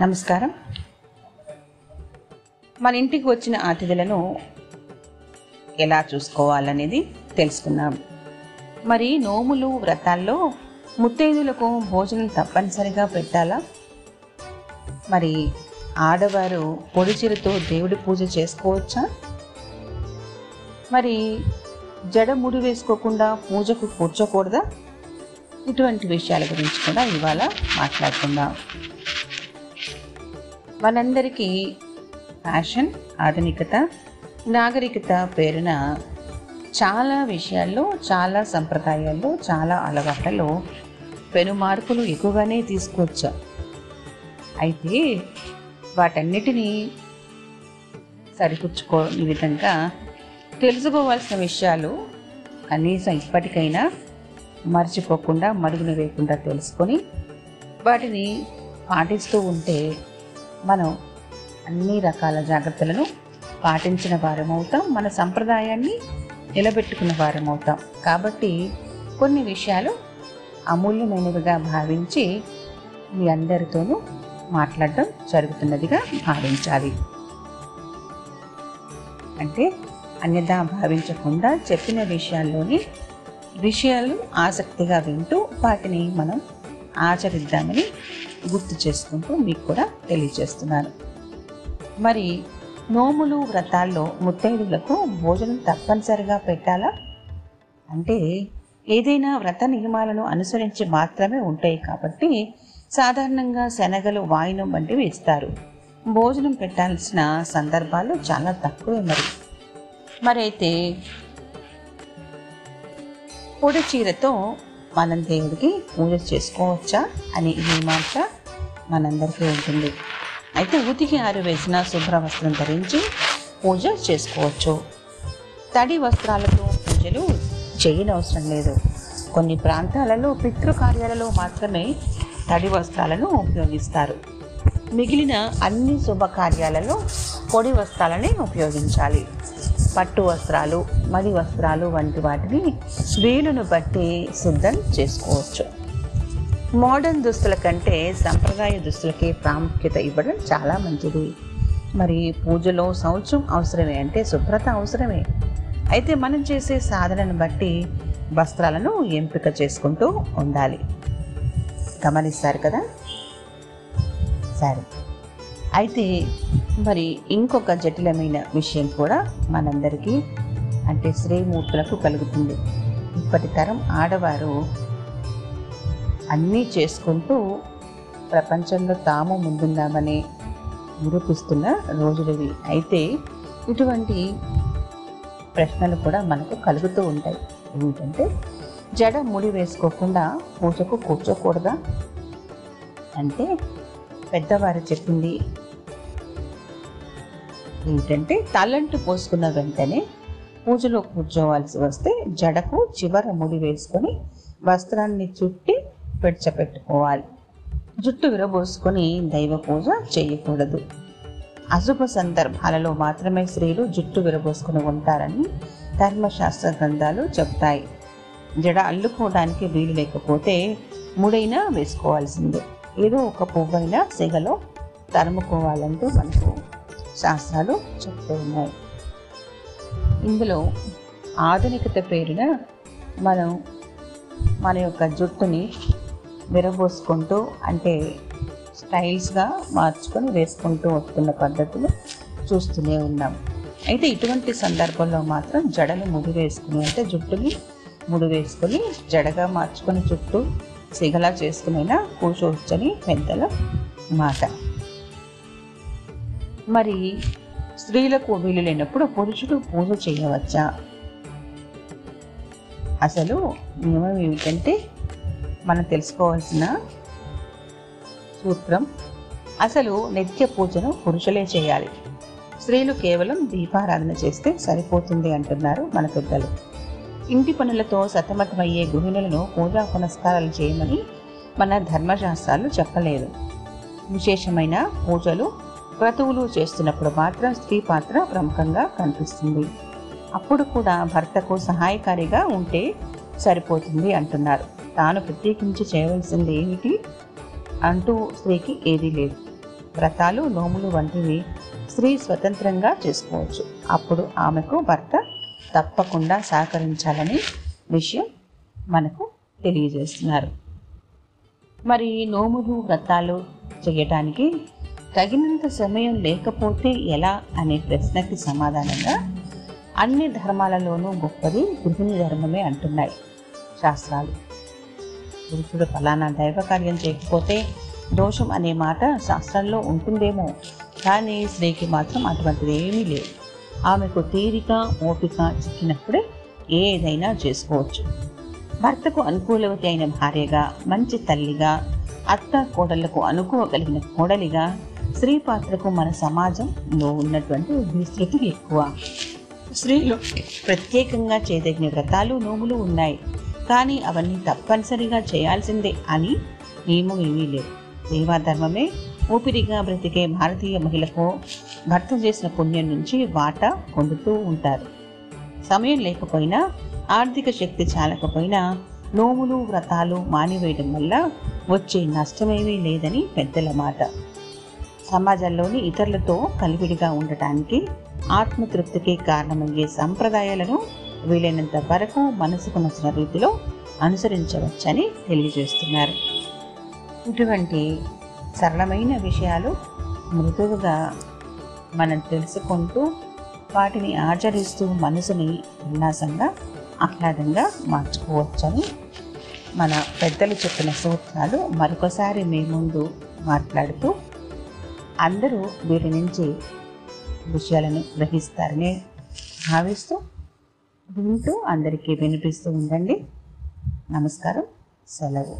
నమస్కారం. మన ఇంటికి వచ్చిన అతిథులను ఎలా చూసుకోవాలనేది తెలుసుకున్నాం. మరి నోములు వ్రతాల్లో ముత్తైదులకు భోజనం తప్పనిసరిగా పెట్టాలా? మరి ఆడవారు పొడిచీరతో దేవుడి పూజ చేసుకోవచ్చా? మరి జడ ముడి వేసుకోకుండా పూజకు కూర్చోకూడదా? ఇటువంటి విషయాల గురించి కూడా ఇవాళ మాట్లాడుకుందాం. మనందరికీ ఫ్యాషన్, ఆధునికత, నాగరికత పేరున చాలా విషయాల్లో, చాలా సంప్రదాయాల్లో, చాలా అలవాట్లలో పెను మార్పులు ఎక్కువగానే తీసుకొచ్చా. అయితే వాటన్నిటినీ సరిపుచ్చుకోని విధంగా తెలుసుకోవాల్సిన విషయాలు కనీసం ఇప్పటికైనా మర్చిపోకుండా, మరుగున వేయకుండా తెలుసుకొని వాటిని పాటిస్తూ ఉంటే మనం అన్ని రకాల జాగ్రత్తలను పాటించిన వారమవుతాం, మన సంప్రదాయాన్ని నిలబెట్టుకున్న వారమవుతాం. కాబట్టి కొన్ని విషయాలు అమూల్యమైనవిగా భావించి మీ అందరితోనూ మాట్లాడడం జరుగుతున్నదిగా భావించాలి. అంటే అన్యథా భావించకుండా చెప్పిన విషయాల్లోని విషయాలు ఆసక్తిగా వింటూ వాటిని మనం ఆచరిద్దామని గుర్తు చేసుకుంటూ మీకు కూడా తెలియజేస్తున్నాను. మరి నోములు వ్రతాల్లో ముత్తైదులకు భోజనం తప్పనిసరిగా పెట్టాలా? అంటే ఏదైనా వ్రత నియమాలను అనుసరించి మాత్రమే ఉంటాయి. కాబట్టి సాధారణంగా శనగలు, వాయినం వంటివి ఇస్తారు. భోజనం పెట్టాల్సిన సందర్భాలు చాలా తక్కువ. మరైతే పొడి చీరతో మనం దేవుడికి పూజ చేసుకోవచ్చా అనే ఈ మాట మనందరికీ ఉంటుంది. అయితే ఉతికి ఆరువేసిన శుభ్ర వస్త్రం ధరించి పూజ చేసుకోవచ్చు. తడి వస్త్రాలతో పూజలు చేయనవసరం లేదు. కొన్ని ప్రాంతాలలో పితృకార్యాలలో మాత్రమే తడి వస్త్రాలను ఉపయోగిస్తారు. మిగిలిన అన్ని శుభకార్యాలలో పొడి వస్త్రాలనే ఉపయోగించాలి. పట్టు వస్త్రాలు, మడి వస్త్రాలు వంటి వాటిని వీలును బట్టి సిద్ధం చేసుకోవచ్చు. మోడర్న్ దుస్తుల కంటే సంప్రదాయ దుస్తులకి ప్రాముఖ్యత ఇవ్వడం చాలా మంచిది. మరి పూజలో శౌచం అవసరమే, అంటే శుభ్రత అవసరమే. అయితే మనం చేసే సాధనను బట్టి వస్త్రాలను ఎంపిక చేసుకుంటూ ఉండాలి. గమనిస్తారు కదా? సరే, అయితే మరి ఇంకొక జటిలమైన విషయం కూడా మనందరికీ, అంటే స్త్రీమూర్తులకు కలుగుతుంది. ఇప్పటి తరం ఆడవారు అన్నీ చేసుకుంటూ ప్రపంచంలో తాము ముందున్నామని నిరూపిస్తున్న రోజులవి. అయితే ఇటువంటి ప్రశ్నలు కూడా మనకు కలుగుతూ ఉంటాయి. ఏమిటంటే, జడ ముడి వేసుకోకుండా పూజకు కూర్చోకూడదా? అంటే పెద్దవారు చెప్పింది ఏంటంటే, తలంటు పోసుకున్న వెంటనే పూజలో కూర్చోవాల్సి వస్తే జడకు చివర ముడి వేసుకొని వస్త్రాన్ని చుట్టి పెడ్చపెట్టుకోవాలి. జుట్టు విరబోసుకొని దైవ పూజ చేయకూడదు. అశుభ సందర్భాలలో మాత్రమే స్త్రీలు జుట్టు విరబోసుకుని ఉంటారని ధర్మశాస్త్ర గ్రంథాలు చెప్తాయి. జడ అల్లుకోవడానికి వీలు లేకపోతే ముడైనా వేసుకోవాల్సిందే. ఏదో ఒక పువ్వైనా సెగలో తరుముకోవాలంటూ మనకు శాస్త్రాలు చెప్తూ ఉన్నాయి. ఇందులో ఆధునికత పేరున మనం మన యొక్క జుట్టుని విరబోసుకుంటూ, అంటే స్టైల్స్గా మార్చుకొని వేసుకుంటూ వస్తున్న పద్ధతులు చూస్తూనే ఉన్నాం. అయితే ఇటువంటి సందర్భంలో మాత్రం జడను ముడి వేసుకుని, అంటే జుట్టుని ముడి వేసుకొని జడగా మార్చుకొని జుట్టు సిగలా చేసుకునైనా కూర్చోవచ్చని పెద్దల మాట. మరి స్త్రీలకు వీలు లేనప్పుడు పురుషుడు పూజ చేయవచ్చా? అసలు నియమం ఏమిటంటే మనం తెలుసుకోవాల్సిన సూత్రం, అసలు నిత్య పూజను పురుషులే చేయాలి, స్త్రీలు కేవలం దీపారాధన చేస్తే సరిపోతుంది అంటున్నారు మన పెద్దలు. ఇంటి పనులతో సతమతమయ్యే గృహిణులను పూజా పునస్కారాలు చేయమని మన ధర్మశాస్త్రాలు చెప్పలేదు. విశేషమైన పూజలు, క్రతువులు చేస్తున్నప్పుడు మాత్రం స్త్రీ పాత్ర ప్రముఖంగా కనిపిస్తుంది. అప్పుడు కూడా భర్తకు సహాయకారిగా ఉంటే సరిపోతుంది అంటున్నారు. తాను ప్రత్యేకించి చేయవలసింది ఏమిటి అంటూ స్త్రీకి ఏదీ లేదు. వ్రతాలు, నోములు వంటివి స్త్రీ స్వతంత్రంగా చేసుకోవచ్చు. అప్పుడు ఆమెకు భర్త తప్పకుండా సహకరించాలని విషయం మనకు తెలియజేస్తున్నారు. మరి నోములు వ్రతాలు చేయటానికి తగినంత సమయం లేకపోతే ఎలా అనే ప్రశ్నకి సమాధానంగా అన్ని ధర్మాలలోనూ గొప్పది గృహిణి ధర్మమే అంటున్నాయి శాస్త్రాలు. పురుషుడు ఫలానా దైవకార్యం చేయకపోతే దోషం అనే మాట శాస్త్రంలో ఉంటుందేమో, కానీ స్త్రీకి మాత్రం అటువంటిది ఏమీ లేదు. ఆమెకు తీరిక ఓపిక చిక్కినప్పుడే ఏదైనా చేసుకోవచ్చు. భర్తకు అనుకూలవతి అయిన భార్యగా, మంచి తల్లిగా, అత్త కోడళ్లకు అనుకోగలిగిన కోడలిగా స్త్రీ పాత్రకు మన సమాజంలో ఉన్నటువంటి విస్తృతి ఎక్కువ. స్త్రీలు ప్రత్యేకంగా చేయదగిన వ్రతాలు, నోములు ఉన్నాయి, కానీ అవన్నీ తప్పనిసరిగా చేయాల్సిందే అని నియమం ఏమీ లేదు. సేవాధర్మమే ఊపిరిగా బ్రతికే భారతీయ మహిళకు భర్త చేసిన పుణ్యం నుంచి వాటా పొందుతూ ఉంటారు. సమయం లేకపోయినా, ఆర్థిక శక్తి చాలకపోయినా నోములు వ్రతాలు మానివేయడం వల్ల వచ్చే నష్టమేమీ లేదని పెద్దల మాట. సమాజంలోని ఇతరులతో కలివిడిగా ఉండటానికి, ఆత్మతృప్తికి కారణమయ్యే సంప్రదాయాలను వీలైనంత వరకు మనసుకు నచ్చిన రీతిలో అనుసరించవచ్చని తెలియజేస్తున్నారు. ఇటువంటి సరళమైన విషయాలు మృదువుగా మనం తెలుసుకుంటూ వాటిని ఆచరిస్తూ మనసుని ఉల్లాసంగా, ఆహ్లాదంగా మార్చుకోవచ్చని మన పెద్దలు చెప్పిన సూత్రాలు మరొకసారి మీ ముందు మాట్లాడుతూ అందరూ వీటి నుంచి విషయాలను గ్రహిస్తారని భావిస్తూ వింటూ అందరికీ వినిపిస్తూ ఉండండి. నమస్కారం. సెలవు.